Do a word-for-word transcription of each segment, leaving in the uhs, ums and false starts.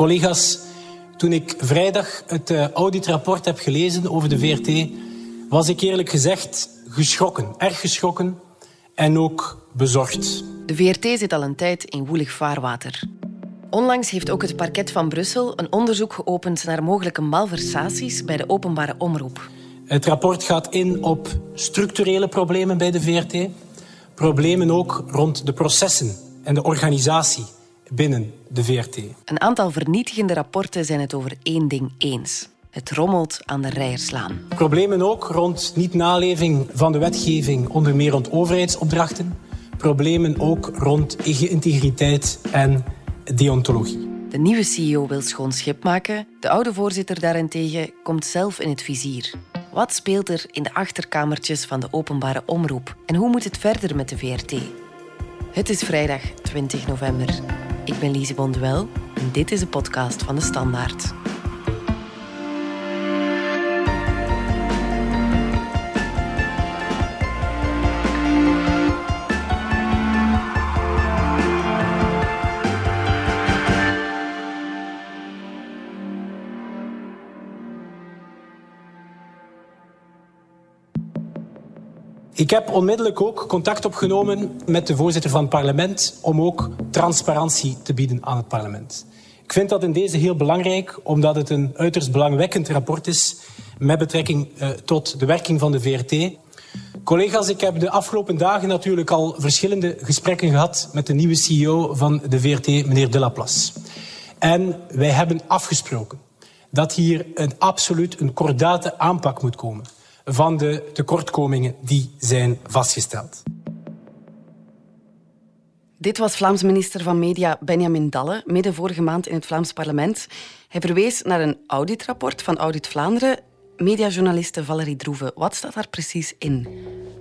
collega's, toen ik vrijdag het auditrapport heb gelezen over de V R T, was ik eerlijk gezegd geschrokken, erg geschrokken en ook bezorgd. De V R T zit al een tijd in woelig vaarwater. Onlangs heeft ook het parket van Brussel een onderzoek geopend naar mogelijke malversaties bij de openbare omroep. Het rapport gaat in op structurele problemen bij de V R T. Problemen ook rond de processen en de organisatie binnen de V R T. Een aantal vernietigende rapporten zijn het over één ding eens. Het rommelt aan de Rijerslaan. Problemen ook rond niet-naleving van de wetgeving, onder meer rond overheidsopdrachten. Problemen ook rond integriteit en deontologie. De nieuwe C E O wil schoon schip maken. De oude voorzitter daarentegen komt zelf in het vizier. Wat speelt er in de achterkamertjes van de openbare omroep? En hoe moet het verder met de V R T? Het is vrijdag twintig november. Ik ben Lise Bonduel en dit is de podcast van De Standaard. Ik heb onmiddellijk ook contact opgenomen met de voorzitter van het parlement om ook transparantie te bieden aan het parlement. Ik vind dat in deze heel belangrijk, omdat het een uiterst belangwekkend rapport is met betrekking eh, tot de werking van de V R T. Collega's, ik heb de afgelopen dagen natuurlijk al verschillende gesprekken gehad met de nieuwe C E O van de V R T, meneer Delaplace. En wij hebben afgesproken dat hier een absoluut een kordate aanpak moet komen van de tekortkomingen die zijn vastgesteld. Dit was Vlaams minister van Media Benjamin Dalle, midden vorige maand in het Vlaams parlement. Hij verwees naar een auditrapport van Audit Vlaanderen. Mediajournaliste Valerie Droeven, wat staat daar precies in?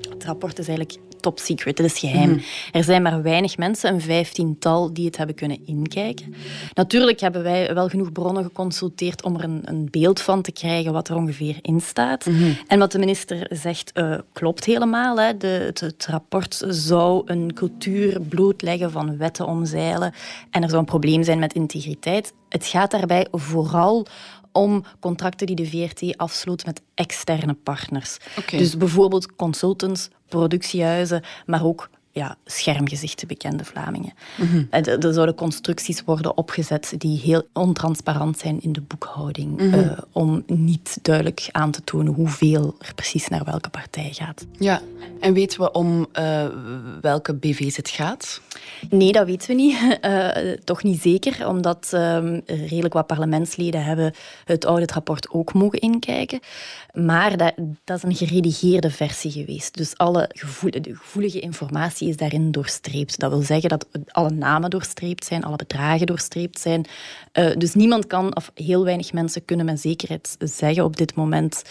Het rapport is eigenlijk top secret, dat is geheim. Mm. Er zijn maar weinig mensen, een vijftiental, die het hebben kunnen inkijken. Natuurlijk hebben wij wel genoeg bronnen geconsulteerd om er een, een beeld van te krijgen wat er ongeveer in staat. Mm-hmm. En wat de minister zegt, uh, klopt helemaal. Hè. De, het, het rapport zou een cultuur blootleggen van wetten omzeilen en er zou een probleem zijn met integriteit. Het gaat daarbij vooral om contracten die de V R T afsloot met externe partners. Okay. Dus bijvoorbeeld consultants, productiehuizen, maar ook ja, schermgezichten, bekende Vlamingen. Mm-hmm. Er, er zouden constructies worden opgezet die heel ontransparant zijn in de boekhouding, mm-hmm. uh, om niet duidelijk aan te tonen hoeveel er precies naar welke partij gaat. Ja, en weten we om uh, welke B V's het gaat? Nee, dat weten we niet. Uh, toch niet zeker, omdat um, redelijk wat parlementsleden hebben het auditrapport ook mogen inkijken. Maar dat, dat is een geredigeerde versie geweest. Dus alle gevoel, de gevoelige informatie is daarin doorstreept. Dat wil zeggen dat alle namen doorstreept zijn, alle bedragen doorstreept zijn. Uh, dus niemand kan, of heel weinig mensen kunnen met zekerheid zeggen op dit moment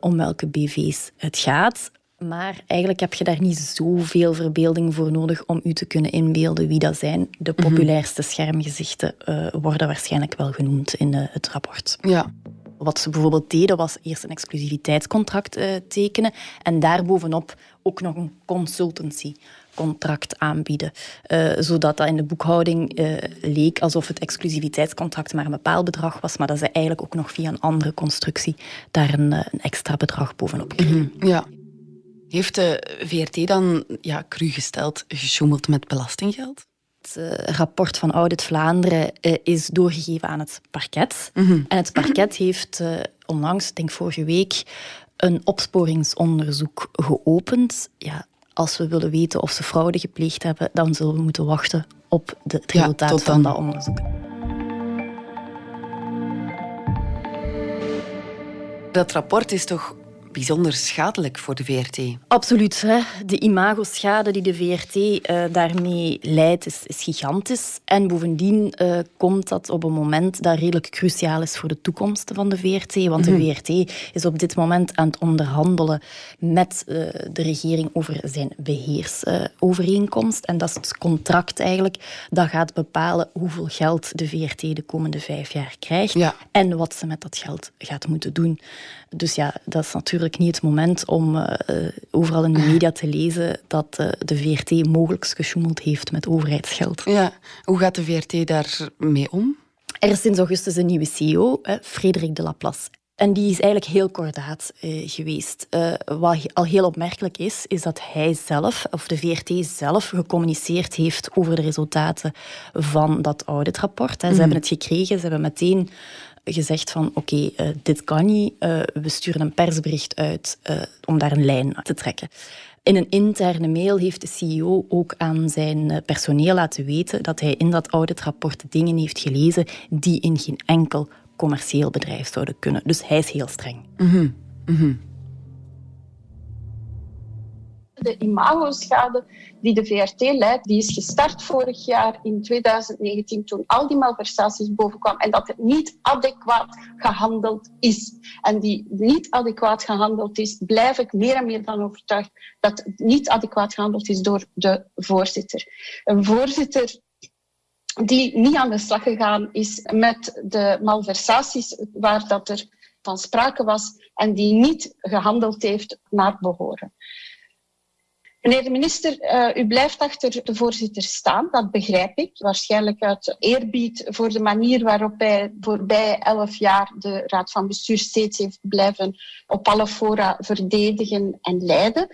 om welke B V's het gaat. Maar eigenlijk heb je daar niet zoveel verbeelding voor nodig om u te kunnen inbeelden wie dat zijn. De populairste schermgezichten uh, worden waarschijnlijk wel genoemd in uh, het rapport. Ja. Wat ze bijvoorbeeld deden, was eerst een exclusiviteitscontract uh, tekenen en daarbovenop ook nog een consultancy contract aanbieden. Uh, zodat dat in de boekhouding uh, leek alsof het exclusiviteitscontract maar een bepaald bedrag was, maar dat ze eigenlijk ook nog via een andere constructie daar een, een extra bedrag bovenop kregen. Ja. Heeft de V R T dan, ja, cru gesteld, gesjoemeld met belastinggeld? Het uh, rapport van Audit Vlaanderen uh, is doorgegeven aan het parket. Mm-hmm. En het parket heeft uh, onlangs, denk vorige week, een opsporingsonderzoek geopend. Ja, als we willen weten of ze fraude gepleegd hebben, dan zullen we moeten wachten op de, het resultaat ja, van dat onderzoek. Dat rapport is toch bijzonder schadelijk voor de V R T? Absoluut. Hè? De imagoschade die de V R T uh, daarmee leidt, is, is gigantisch. En bovendien uh, komt dat op een moment dat redelijk cruciaal is voor de toekomst van de V R T. Want mm-hmm. de V R T is op dit moment aan het onderhandelen met uh, de regering over zijn beheersovereenkomst. Uh, en dat is het contract eigenlijk dat gaat bepalen hoeveel geld de V R T de komende vijf jaar krijgt. Ja. En wat ze met dat geld gaat moeten doen. Dus ja, dat is natuurlijk niet het moment om uh, overal in de media te lezen dat uh, de V R T mogelijk gesjoemeld heeft met overheidsgeld. Ja. Hoe gaat de V R T daarmee om? Er is sinds augustus een nieuwe C E O, hè, Frederik Delaplace. En die is eigenlijk heel kordaat uh, geweest. Uh, wat al heel opmerkelijk is, is dat hij zelf, of de V R T zelf, gecommuniceerd heeft over de resultaten van dat auditrapport. Hè. Ze mm. hebben het gekregen, ze hebben meteen gezegd van oké, okay, uh, dit kan niet. Uh, we sturen een persbericht uit uh, om daar een lijn te trekken. In een interne mail heeft de C E O ook aan zijn personeel laten weten dat hij in dat auditrapport dingen heeft gelezen die in geen enkel commercieel bedrijf zouden kunnen. Dus hij is heel streng. Mm-hmm. Mm-hmm. De imagoschade die de V R T leidt, die is gestart vorig jaar in twintig negentien, toen al die malversaties bovenkwamen en dat het niet adequaat gehandeld is. En die niet adequaat gehandeld is, blijf ik meer en meer van overtuigd dat het niet adequaat gehandeld is door de voorzitter. Een voorzitter die niet aan de slag gegaan is met de malversaties waar dat er van sprake was en die niet gehandeld heeft naar behoren. Meneer de minister, uh, u blijft achter de voorzitter staan, dat begrijp ik. Waarschijnlijk uit eerbied voor de manier waarop hij voorbij elf jaar de Raad van Bestuur steeds heeft blijven op alle fora verdedigen en leiden.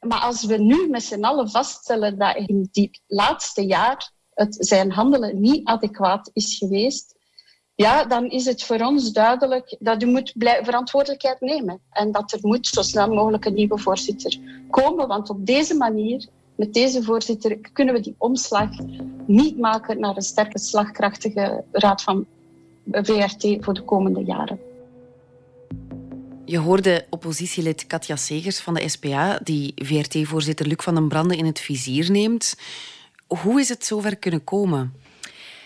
Maar als we nu met z'n allen vaststellen dat in die laatste jaar het zijn handelen niet adequaat is geweest, ja, dan is het voor ons duidelijk dat u moet blij- verantwoordelijkheid nemen. En dat er moet zo snel mogelijk een nieuwe voorzitter komen. Want op deze manier, met deze voorzitter, kunnen we die omslag niet maken naar een sterke, slagkrachtige raad van V R T voor de komende jaren. Je hoorde oppositielid Katja Segers van de S P A, die V R T-voorzitter Luc van den Branden in het vizier neemt. Hoe is het zover kunnen komen?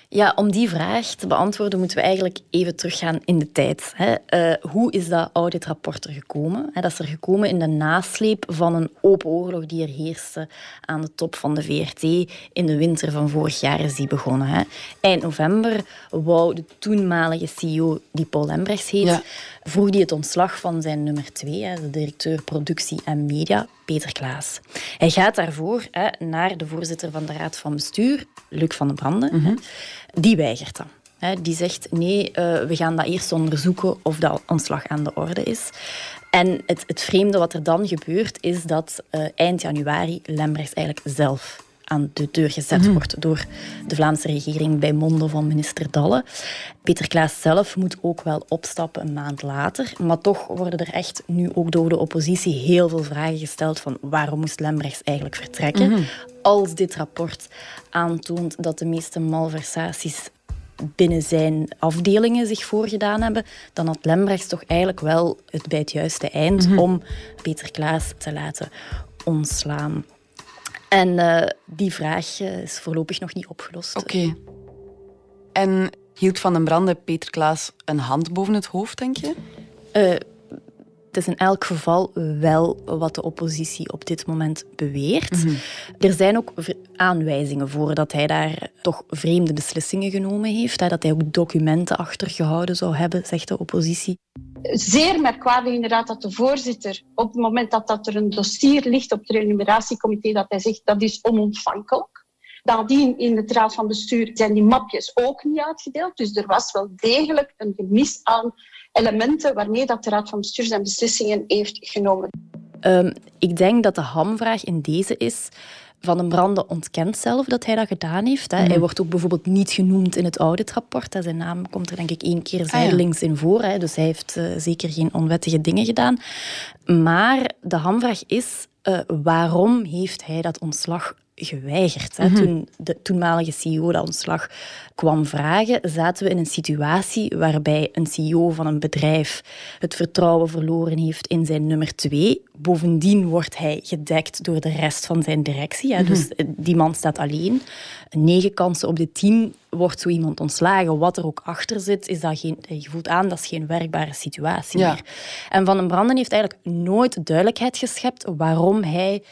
Ja, om die vraag te beantwoorden moeten we eigenlijk even teruggaan in de tijd. Hè. Uh, hoe is dat auditrapport er gekomen? Dat is er gekomen in de nasleep van een open oorlog die er heerste aan de top van de V R T. In de winter van vorig jaar is die begonnen. Hè. Eind november wou de toenmalige C E O, die Paul Lembrechts heet, ja. vroeg die het ontslag van zijn nummer twee, hè, de directeur productie en media, Peter Claes. Hij gaat daarvoor hè, naar de voorzitter van de Raad van Bestuur, Luc van den Branden. Mm-hmm. Die weigert dat. Die zegt, nee, uh, we gaan dat eerst onderzoeken of dat ontslag aan de orde is. En het, het vreemde wat er dan gebeurt, is dat uh, eind januari Lembrechts eigenlijk zelf aan de deur gezet mm-hmm. wordt door de Vlaamse regering bij monden van minister Dalle. Peter Claes zelf moet ook wel opstappen een maand later. Maar toch worden er echt nu ook door de oppositie heel veel vragen gesteld van waarom moest Lembrechts eigenlijk vertrekken? Mm-hmm. Als dit rapport aantoont dat de meeste malversaties binnen zijn afdelingen zich voorgedaan hebben, dan had Lembrechts toch eigenlijk wel het bij het juiste eind mm-hmm. om Peter Claes te laten ontslaan. En uh, die vraag uh, is voorlopig nog niet opgelost. Oké. Okay. En hield Van den Branden Peter Claes een hand boven het hoofd, denk je? Uh, het is in elk geval wel wat de oppositie op dit moment beweert. Mm-hmm. Er zijn ook aanwijzingen voor dat hij daar toch vreemde beslissingen genomen heeft. Hè, dat hij ook documenten achtergehouden zou hebben, zegt de oppositie. Zeer merkwaardig inderdaad dat de voorzitter op het moment dat, dat er een dossier ligt op het remuneratiecomité, dat hij zegt dat is onontvankelijk. Nadien in de raad van bestuur zijn die mapjes ook niet uitgedeeld. Dus er was wel degelijk een gemis aan elementen waarmee dat de raad van bestuur zijn beslissingen heeft genomen. Um, ik denk dat de hamvraag in deze is... Van den Branden ontkent zelf dat hij dat gedaan heeft. Hè. Mm. Hij wordt ook bijvoorbeeld niet genoemd in het auditrapport. Hè. Zijn naam komt er denk ik één keer zijdelings ah, ja. in voor. Hè. Dus hij heeft uh, zeker geen onwettige dingen gedaan. Maar de hamvraag is, uh, waarom heeft hij dat ontslag geweigerd? Hè. Mm-hmm. Toen de toenmalige C E O dat ontslag kwam vragen, zaten we in een situatie waarbij een C E O van een bedrijf het vertrouwen verloren heeft in zijn nummer twee. Bovendien wordt hij gedekt door de rest van zijn directie. Hè. Mm-hmm. Dus die man staat alleen. Negen kansen op de tien wordt zo iemand ontslagen. Wat er ook achter zit, is dat geen, je voelt aan dat is geen werkbare situatie ja. meer. En Van den Branden heeft eigenlijk nooit duidelijkheid geschept waarom hij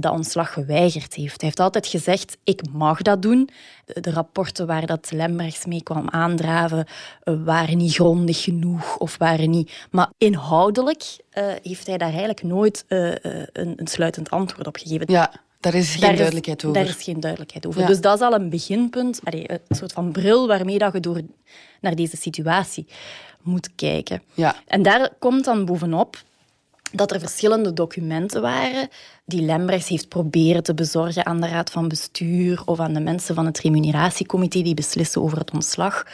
dat ontslag geweigerd heeft. Hij heeft altijd gezegd, ik mag dat doen. De rapporten waar dat Lembrechts mee kwam aandraven waren niet grondig genoeg of waren niet... Maar inhoudelijk uh, heeft hij daar eigenlijk nooit uh, een, een sluitend antwoord op gegeven. Ja, Daar is geen daar is, duidelijkheid over. Daar is geen duidelijkheid over. Ja. Dus dat is al een beginpunt, allee, een soort van bril waarmee dat je door naar deze situatie moet kijken. Ja. En daar komt dan bovenop dat er verschillende documenten waren die Lembrechts heeft proberen te bezorgen aan de Raad van Bestuur of aan de mensen van het remuneratiecomité die beslissen over het ontslag.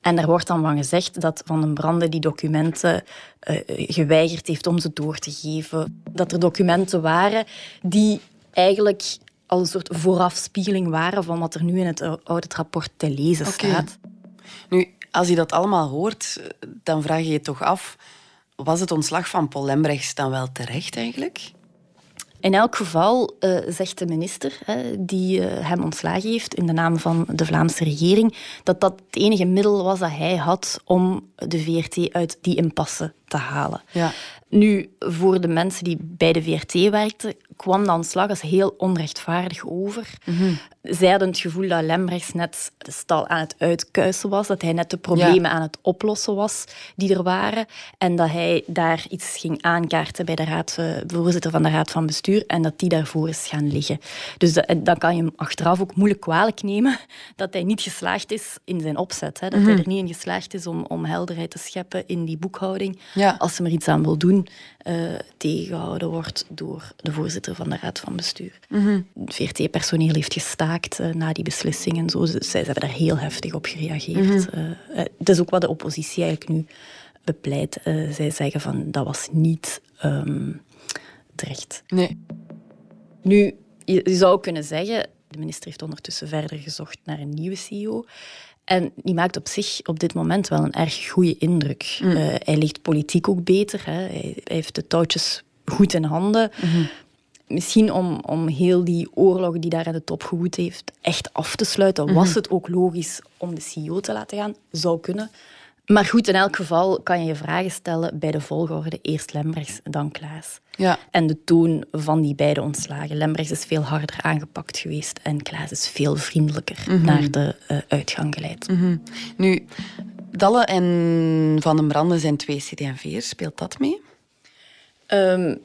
En er wordt dan van gezegd dat Van den Branden die documenten uh, geweigerd heeft om ze door te geven. Dat er documenten waren die eigenlijk al een soort voorafspiegeling waren van wat er nu in het auditrapport te lezen okay. staat. Nu, als je dat allemaal hoort, dan vraag je je toch af, was het ontslag van Paul Lembrechts dan wel terecht eigenlijk? In elk geval uh, zegt de minister hè, die uh, hem ontslagen heeft in de naam van de Vlaamse regering dat dat het enige middel was dat hij had om de V R T uit die impasse te halen. Ja. Nu, voor de mensen die bij de V R T werkten kwam dat ontslag als heel onrechtvaardig over. Mm-hmm. Zij hadden het gevoel dat Lembrechts net de stal aan het uitkuisen was, dat hij net de problemen ja. aan het oplossen was die er waren en dat hij daar iets ging aankaarten bij de raad, voorzitter van de Raad van Bestuur en dat die daarvoor is gaan liggen. Dus dat, dan kan je hem achteraf ook moeilijk kwalijk nemen dat hij niet geslaagd is in zijn opzet. Hè, dat mm-hmm. hij er niet in geslaagd is om, om helderheid te scheppen in die boekhouding. Ja. Als ze er iets aan wil doen, uh, tegengehouden wordt door de voorzitter van de Raad van Bestuur. Mm-hmm. Het V R T-personeel heeft gestaakt uh, na die beslissing en zo. Zij, zij hebben daar heel heftig op gereageerd. Mm-hmm. uh, dat is ook wat de oppositie eigenlijk nu bepleit. Uh, zij zeggen van, dat was niet um, terecht. Nee. Nu, je, je zou kunnen zeggen, de minister heeft ondertussen verder gezocht naar een nieuwe C E O. En die maakt op zich op dit moment wel een erg goede indruk. Mm. Uh, hij ligt politiek ook beter. Hè. Hij, hij heeft de touwtjes goed in handen. Mm-hmm. Misschien om, om heel die oorlog die daar aan de top gewoed heeft echt af te sluiten, mm-hmm. was het ook logisch om de C E O te laten gaan. Zou kunnen. Maar goed, in elk geval kan je je vragen stellen bij de volgorde. Eerst Lembrechts, dan Claes. Ja. En de toon van die beide ontslagen. Lembrechts is veel harder aangepakt geweest en Claes is veel vriendelijker mm-hmm. naar de uh, uitgang geleid. Mm-hmm. Nu, Dalle en Van den Branden zijn twee C D en V'ers. Speelt dat mee? Um,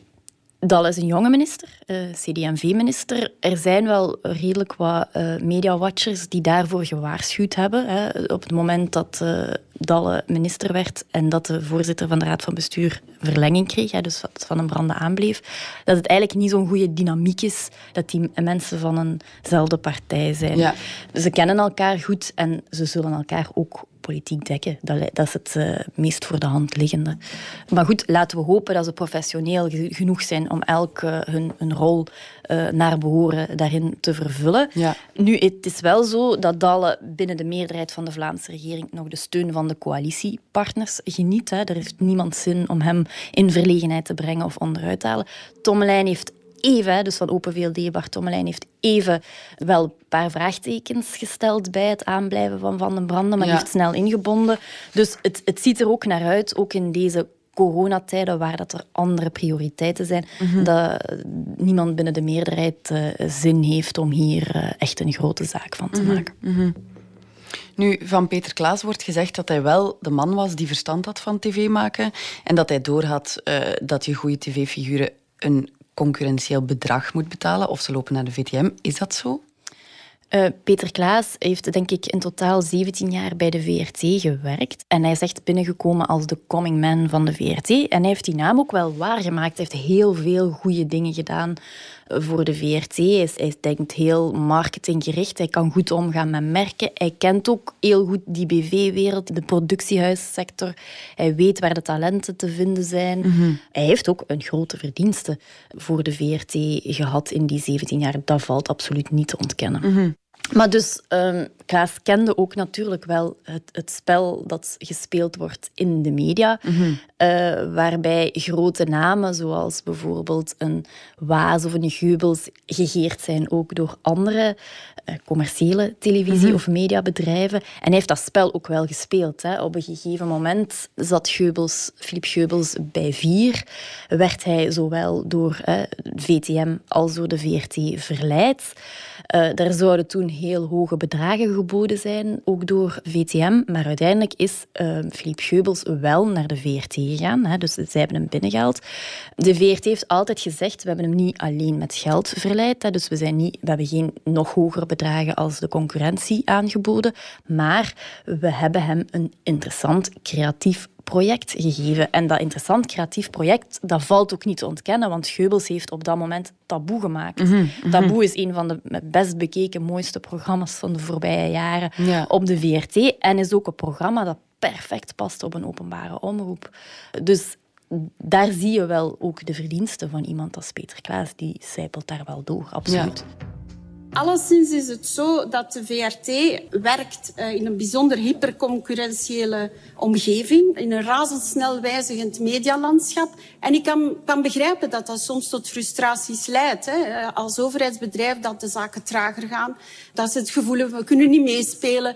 Dalle is een jonge minister, uh, C D en V-minister. Er zijn wel redelijk wat uh, mediawatchers die daarvoor gewaarschuwd hebben. Hè, op het moment dat uh, Dalle minister werd en dat de voorzitter van de Raad van Bestuur verlenging kreeg, hè, dus wat Van den Branden aanbleef, dat het eigenlijk niet zo'n goede dynamiek is dat die mensen van eenzelfde partij zijn. Ja. Ze kennen elkaar goed en ze zullen elkaar ook politiek dekken. Dat is het uh, meest voor de hand liggende. Maar goed, laten we hopen dat ze professioneel genoeg zijn om elk uh, hun, hun rol uh, naar behoren daarin te vervullen. Ja. Nu, het is wel zo dat Dalle binnen de meerderheid van de Vlaamse regering nog de steun van de coalitiepartners geniet. Hè. Er heeft niemand zin om hem in verlegenheid te brengen of onderuit te halen. Tommelein heeft even, dus van Open V L D, Bart Tommelein heeft even wel een paar vraagtekens gesteld bij het aanblijven van Van den Branden, maar ja. heeft snel ingebonden. Dus het, het ziet er ook naar uit, ook in deze coronatijden, waar dat er andere prioriteiten zijn, mm-hmm. dat niemand binnen de meerderheid uh, zin heeft om hier uh, echt een grote zaak van te mm-hmm. maken. Mm-hmm. Nu, van Peter Claes wordt gezegd dat hij wel de man was die verstand had van tv maken en dat hij doorhad uh, dat je goede tv-figuren een concurrentieel bedrag moet betalen of ze lopen naar de V T M. Is dat zo? Uh, Peter Claes heeft denk ik in totaal zeventien jaar bij de V R T gewerkt. En hij is echt binnengekomen als de coming man van de V R T. En hij heeft die naam ook wel waargemaakt. Hij heeft heel veel goede dingen gedaan voor de V R T. Hij, is, hij denkt heel marketinggericht. Hij kan goed omgaan met merken. Hij kent ook heel goed die B V-wereld, de productiehuissector. Hij weet waar de talenten te vinden zijn. Mm-hmm. Hij heeft ook een grote verdienste voor de V R T gehad in die zeventien jaar. Dat valt absoluut niet te ontkennen. Mm-hmm. Maar dus, um, Claes kende ook natuurlijk wel het, het spel dat gespeeld wordt in de media, mm-hmm. uh, waarbij grote namen, zoals bijvoorbeeld een Waas of een Geubels, gegeerd zijn ook door andere commerciële televisie mm-hmm. of mediabedrijven. En hij heeft dat spel ook wel gespeeld. Hè. Op een gegeven moment zat Geubels, Filip Geubels bij vier. Werd hij zowel door hè, V T M als door de V R T verleid. Uh, daar zouden toen heel hoge bedragen geboden zijn, ook door V T M. Maar uiteindelijk is uh, Filip Geubels wel naar de V R T gegaan. Hè. Dus zij hebben hem binnengehaald. De V R T heeft altijd gezegd, we hebben hem niet alleen met geld verleid. Hè. Dus we, zijn niet, we hebben geen nog hogere bedragen als de concurrentie aangeboden. Maar we hebben hem een interessant creatief project gegeven. En dat interessant creatief project, dat valt ook niet te ontkennen, want Geubels heeft op dat moment Taboe gemaakt. Mm-hmm, mm-hmm. Taboe is een van de best bekeken, mooiste programma's van de voorbije jaren ja. op de V R T. En is ook een programma dat perfect past op een openbare omroep. Dus daar zie je wel ook de verdiensten van iemand als Peter Claes. Die sijpelt daar wel door, absoluut. Ja. Alleszins is het zo dat de V R T werkt in een bijzonder hyperconcurrentiële omgeving, in een razendsnel wijzigend medialandschap. En ik kan, kan begrijpen dat dat soms tot frustraties leidt. Hè. Als overheidsbedrijf dat de zaken trager gaan, dat ze het gevoel hebben, we kunnen niet meespelen.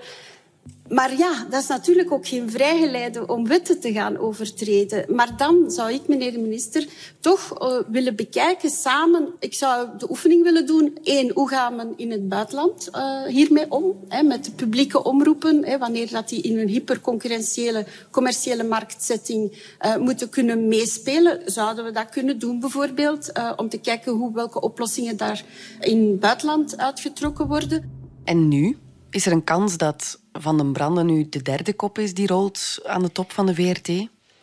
Maar ja, dat is natuurlijk ook geen vrijgeleide om wetten te gaan overtreden. Maar dan zou ik, meneer de minister, toch uh, willen bekijken samen... Ik zou de oefening willen doen. Eén, hoe gaan we in het buitenland uh, hiermee om? Hè, met de publieke omroepen, hè, wanneer dat die in een hyperconcurrentiële commerciële marktsetting uh, moeten kunnen meespelen. Zouden we dat kunnen doen bijvoorbeeld? Uh, om te kijken hoe, welke oplossingen daar in het buitenland uitgetrokken worden. En nu? Is er een kans dat Van den Branden nu de derde kop is die rolt aan de top van de V R T?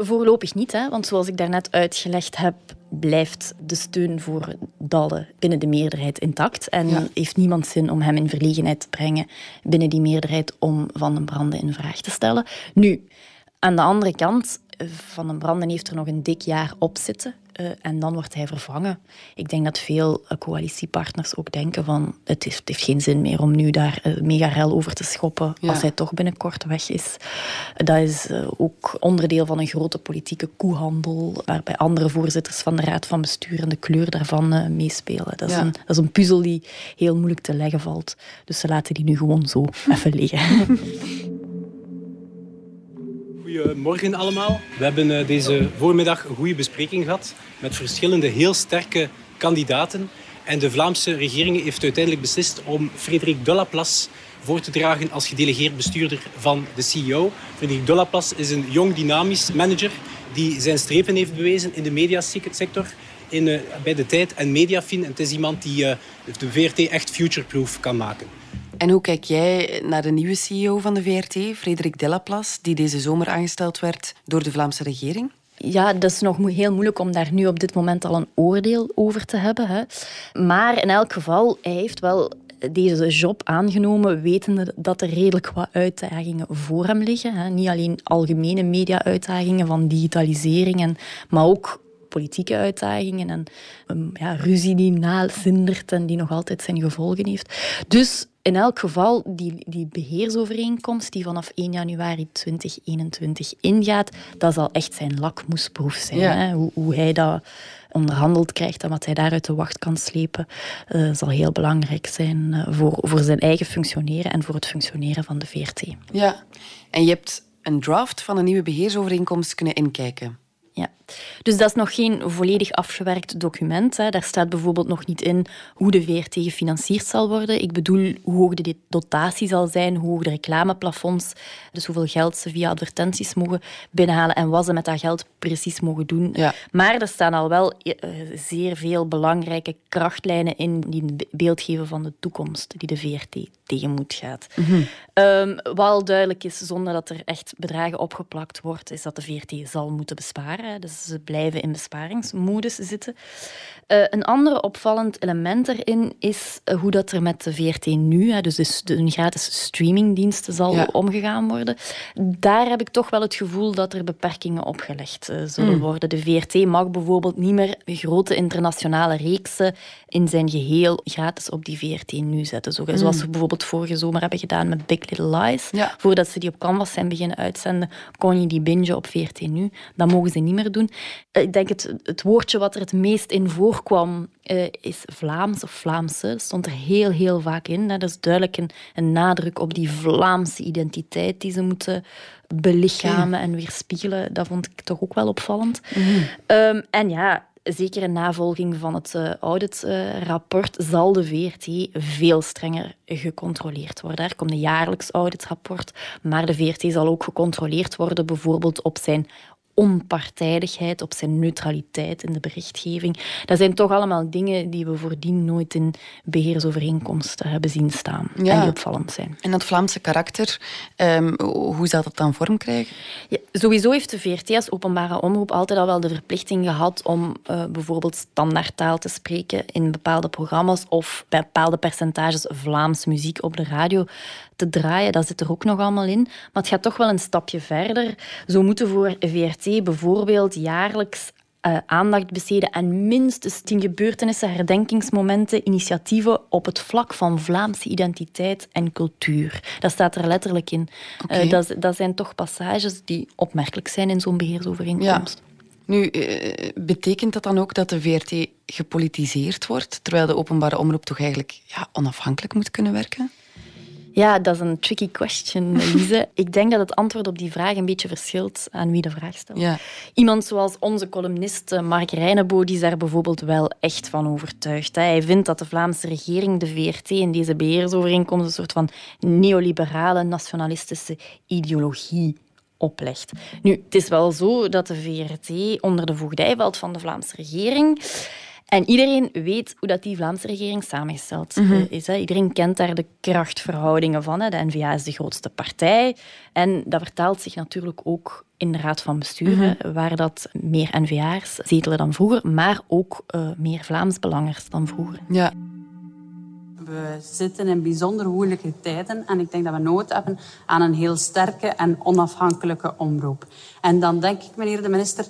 Voorlopig niet, hè? Want zoals ik daarnet uitgelegd heb, blijft de steun voor Dalle binnen de meerderheid intact. En ja. heeft niemand zin om hem in verlegenheid te brengen binnen die meerderheid om Van den Branden in vraag te stellen. Nu, aan de andere kant, Van den Branden heeft er nog een dik jaar op zitten. Uh, en dan wordt hij vervangen. Ik denk dat veel uh, coalitiepartners ook denken van... Het heeft, het heeft geen zin meer om nu daar uh, mega rel over te schoppen... Ja. als hij toch binnenkort weg is. Uh, dat is uh, ook onderdeel van een grote politieke koehandel... waarbij andere voorzitters van de Raad van Bestuur... en de kleur daarvan uh, meespelen. Dat is, ja. een, dat is een puzzel die heel moeilijk te leggen valt. Dus ze laten die nu gewoon zo even liggen. Goedemorgen allemaal. We hebben deze voormiddag een goede bespreking gehad met verschillende heel sterke kandidaten. En de Vlaamse regering heeft uiteindelijk beslist om Frederik Delaplace voor te dragen als gedelegeerd bestuurder van de C E O. Frederik Delaplace is een jong, dynamisch manager die zijn strepen heeft bewezen in de mediasector, in, bij de Tijd en Mediafin. En het is iemand die uh, de V R T echt futureproof kan maken. En hoe kijk jij naar de nieuwe C E O van de V R T, Frederik Delaplace, die deze zomer aangesteld werd door de Vlaamse regering? Ja, dat is nog heel moeilijk om daar nu op dit moment al een oordeel over te hebben. Hè. Maar in elk geval, hij heeft wel deze job aangenomen, wetende dat er redelijk wat uitdagingen voor hem liggen. Hè. Niet alleen algemene media-uitdagingen van digitalisering, maar ook... politieke uitdagingen en um, ja, ruzie die nazindert en die nog altijd zijn gevolgen heeft. Dus in elk geval, die, die beheersovereenkomst die vanaf één januari tweeduizend eenentwintig ingaat, dat zal echt zijn lakmoesproef zijn. Ja. Hè? Hoe, hoe hij dat onderhandeld krijgt en wat hij daaruit de wacht kan slepen, uh, zal heel belangrijk zijn voor, voor zijn eigen functioneren en voor het functioneren van de V R T. Ja, en je hebt een draft van een nieuwe beheersovereenkomst kunnen inkijken. Ja. Dus dat is nog geen volledig afgewerkt document. Hè. Daar staat bijvoorbeeld nog niet in hoe de V R T gefinancierd zal worden. Ik bedoel hoe hoog de dotatie zal zijn, hoe hoog de reclameplafonds, dus hoeveel geld ze via advertenties mogen binnenhalen en wat ze met dat geld precies mogen doen. Ja. Maar er staan al wel uh, zeer veel belangrijke krachtlijnen in die een beeld geven van de toekomst die de V R T tegemoet gaat. Mm-hmm. Um, wat al duidelijk is, zonder dat er echt bedragen opgeplakt wordt, is dat de V R T zal moeten besparen. Dus ze blijven in besparingsmodus zitten. Uh, een ander opvallend element erin is hoe dat er met de V R T nu, dus de gratis streamingdiensten, zal ja. omgegaan worden. Daar heb ik toch wel het gevoel dat er beperkingen opgelegd uh, zullen mm. worden. De V R T mag bijvoorbeeld niet meer grote internationale reeksen in zijn geheel gratis op die V R T nu zetten. Zo, mm. Zoals we bijvoorbeeld vorige zomer hebben gedaan met Big Little Lies. Ja. Voordat ze die op Canvas zijn beginnen uitzenden, kon je die bingen op V R T nu. Dat mogen ze niet niet meer doen. Ik denk het, het woordje wat er het meest in voorkwam uh, is Vlaams of Vlaamse. Dat stond er heel, heel vaak in. Hè. Dat is duidelijk een, een nadruk op die Vlaamse identiteit die ze moeten belichamen en weerspiegelen. Dat vond ik toch ook wel opvallend. Mm-hmm. Um, en ja... Zeker in navolging van het uh, auditrapport uh, zal de V R T veel strenger gecontroleerd worden. Er komt een jaarlijks auditrapport, maar de V R T zal ook gecontroleerd worden bijvoorbeeld op zijn onpartijdigheid, op zijn neutraliteit in de berichtgeving. Dat zijn toch allemaal dingen die we voordien nooit in beheersovereenkomsten hebben zien staan. Ja. En die opvallend zijn. En dat Vlaamse karakter, um, hoe zal dat dan vorm krijgen? Ja, sowieso heeft de V R T als openbare omroep altijd al wel de verplichting gehad om uh, bijvoorbeeld standaardtaal te spreken in bepaalde programma's of bij bepaalde percentages Vlaams muziek op de radio te draaien. Dat zit er ook nog allemaal in. Maar het gaat toch wel een stapje verder. Zo moeten voor V R T bijvoorbeeld jaarlijks uh, aandacht besteden aan minstens tien gebeurtenissen, herdenkingsmomenten, initiatieven op het vlak van Vlaamse identiteit en cultuur. Dat staat er letterlijk in. Okay. Uh, dat, dat zijn toch passages die opmerkelijk zijn in zo'n beheersovereenkomst. Ja. Nu, uh, betekent dat dan ook dat de V R T gepolitiseerd wordt, terwijl de openbare omroep toch eigenlijk ja, onafhankelijk moet kunnen werken? Ja, dat is een tricky question, Lise. Ik denk dat het antwoord op die vraag een beetje verschilt aan wie de vraag stelt. Ja. Iemand zoals onze columnist Mark Reinebo, die is daar bijvoorbeeld wel echt van overtuigd. Hij vindt dat de Vlaamse regering de V R T in deze beheersovereenkomst een soort van neoliberale nationalistische ideologie oplegt. Nu, het is wel zo dat de V R T onder de voogdij valt van de Vlaamse regering. En iedereen weet hoe dat die Vlaamse regering samengesteld mm-hmm. is. Hè. Iedereen kent daar de krachtverhoudingen van. Hè. De N-V A is de grootste partij. En dat vertaalt zich natuurlijk ook in de Raad van Bestuur, mm-hmm. waar dat meer N-V A'ers zetelen dan vroeger, maar ook uh, meer Vlaams belangers dan vroeger. Ja. We zitten in bijzonder moeilijke tijden en ik denk dat we nood hebben aan een heel sterke en onafhankelijke omroep. En dan denk ik, meneer de minister,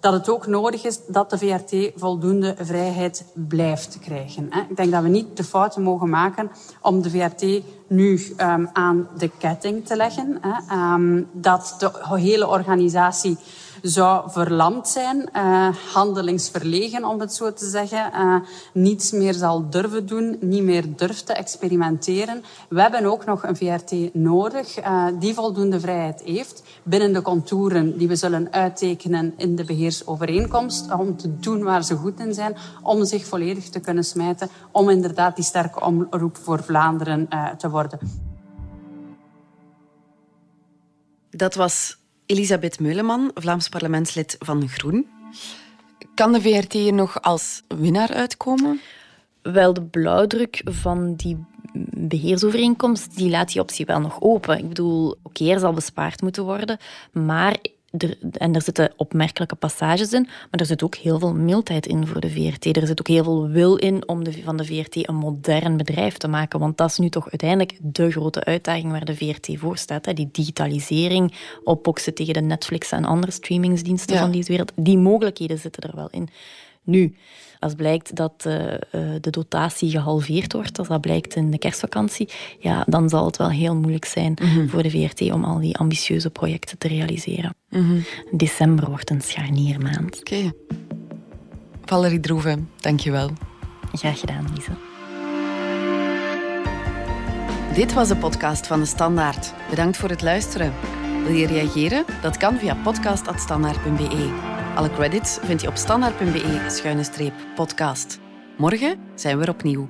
dat het ook nodig is dat de V R T voldoende vrijheid blijft krijgen. Ik denk dat we niet de fouten mogen maken om de V R T nu aan de ketting te leggen. Dat de hele organisatie zou verlamd zijn, handelingsverlegen om het zo te zeggen. Niets meer zal durven doen, niet meer durft te experimenteren. We hebben ook nog een V R T nodig die voldoende vrijheid heeft binnen de contouren die we zullen uittekenen in de beheersovereenkomst om te doen waar ze goed in zijn, om zich volledig te kunnen smijten, om inderdaad die sterke omroep voor Vlaanderen te worden. Dat was Elisabeth Meuleman, Vlaams parlementslid van Groen. Kan de V R T hier nog als winnaar uitkomen? Wel, de blauwdruk van die beheersovereenkomst die laat die optie wel nog open. Ik bedoel, oké, okay, er zal bespaard moeten worden, maar er, en er zitten opmerkelijke passages in, maar er zit ook heel veel mildheid in voor de V R T. Er zit ook heel veel wil in om de, van de V R T een modern bedrijf te maken, want dat is nu toch uiteindelijk de grote uitdaging waar de V R T voor staat. Hè? Die digitalisering, opboksen tegen de Netflix en andere streamingsdiensten ja. van deze wereld. Die mogelijkheden zitten er wel in. Nu, als blijkt dat uh, de dotatie gehalveerd wordt, als dat blijkt in de kerstvakantie, ja, dan zal het wel heel moeilijk zijn mm-hmm. voor de V R T om al die ambitieuze projecten te realiseren. Mm-hmm. December wordt een scharniermaand. Oké. Okay. Valerie Droeven, dank je wel. Graag gedaan, Lise. Dit was de podcast van De Standaard. Bedankt voor het luisteren. Wil je reageren? Dat kan via podcast at standaard punt b e. Alle credits vind je op standaard punt b e schuine streep podcast. Morgen zijn we er opnieuw.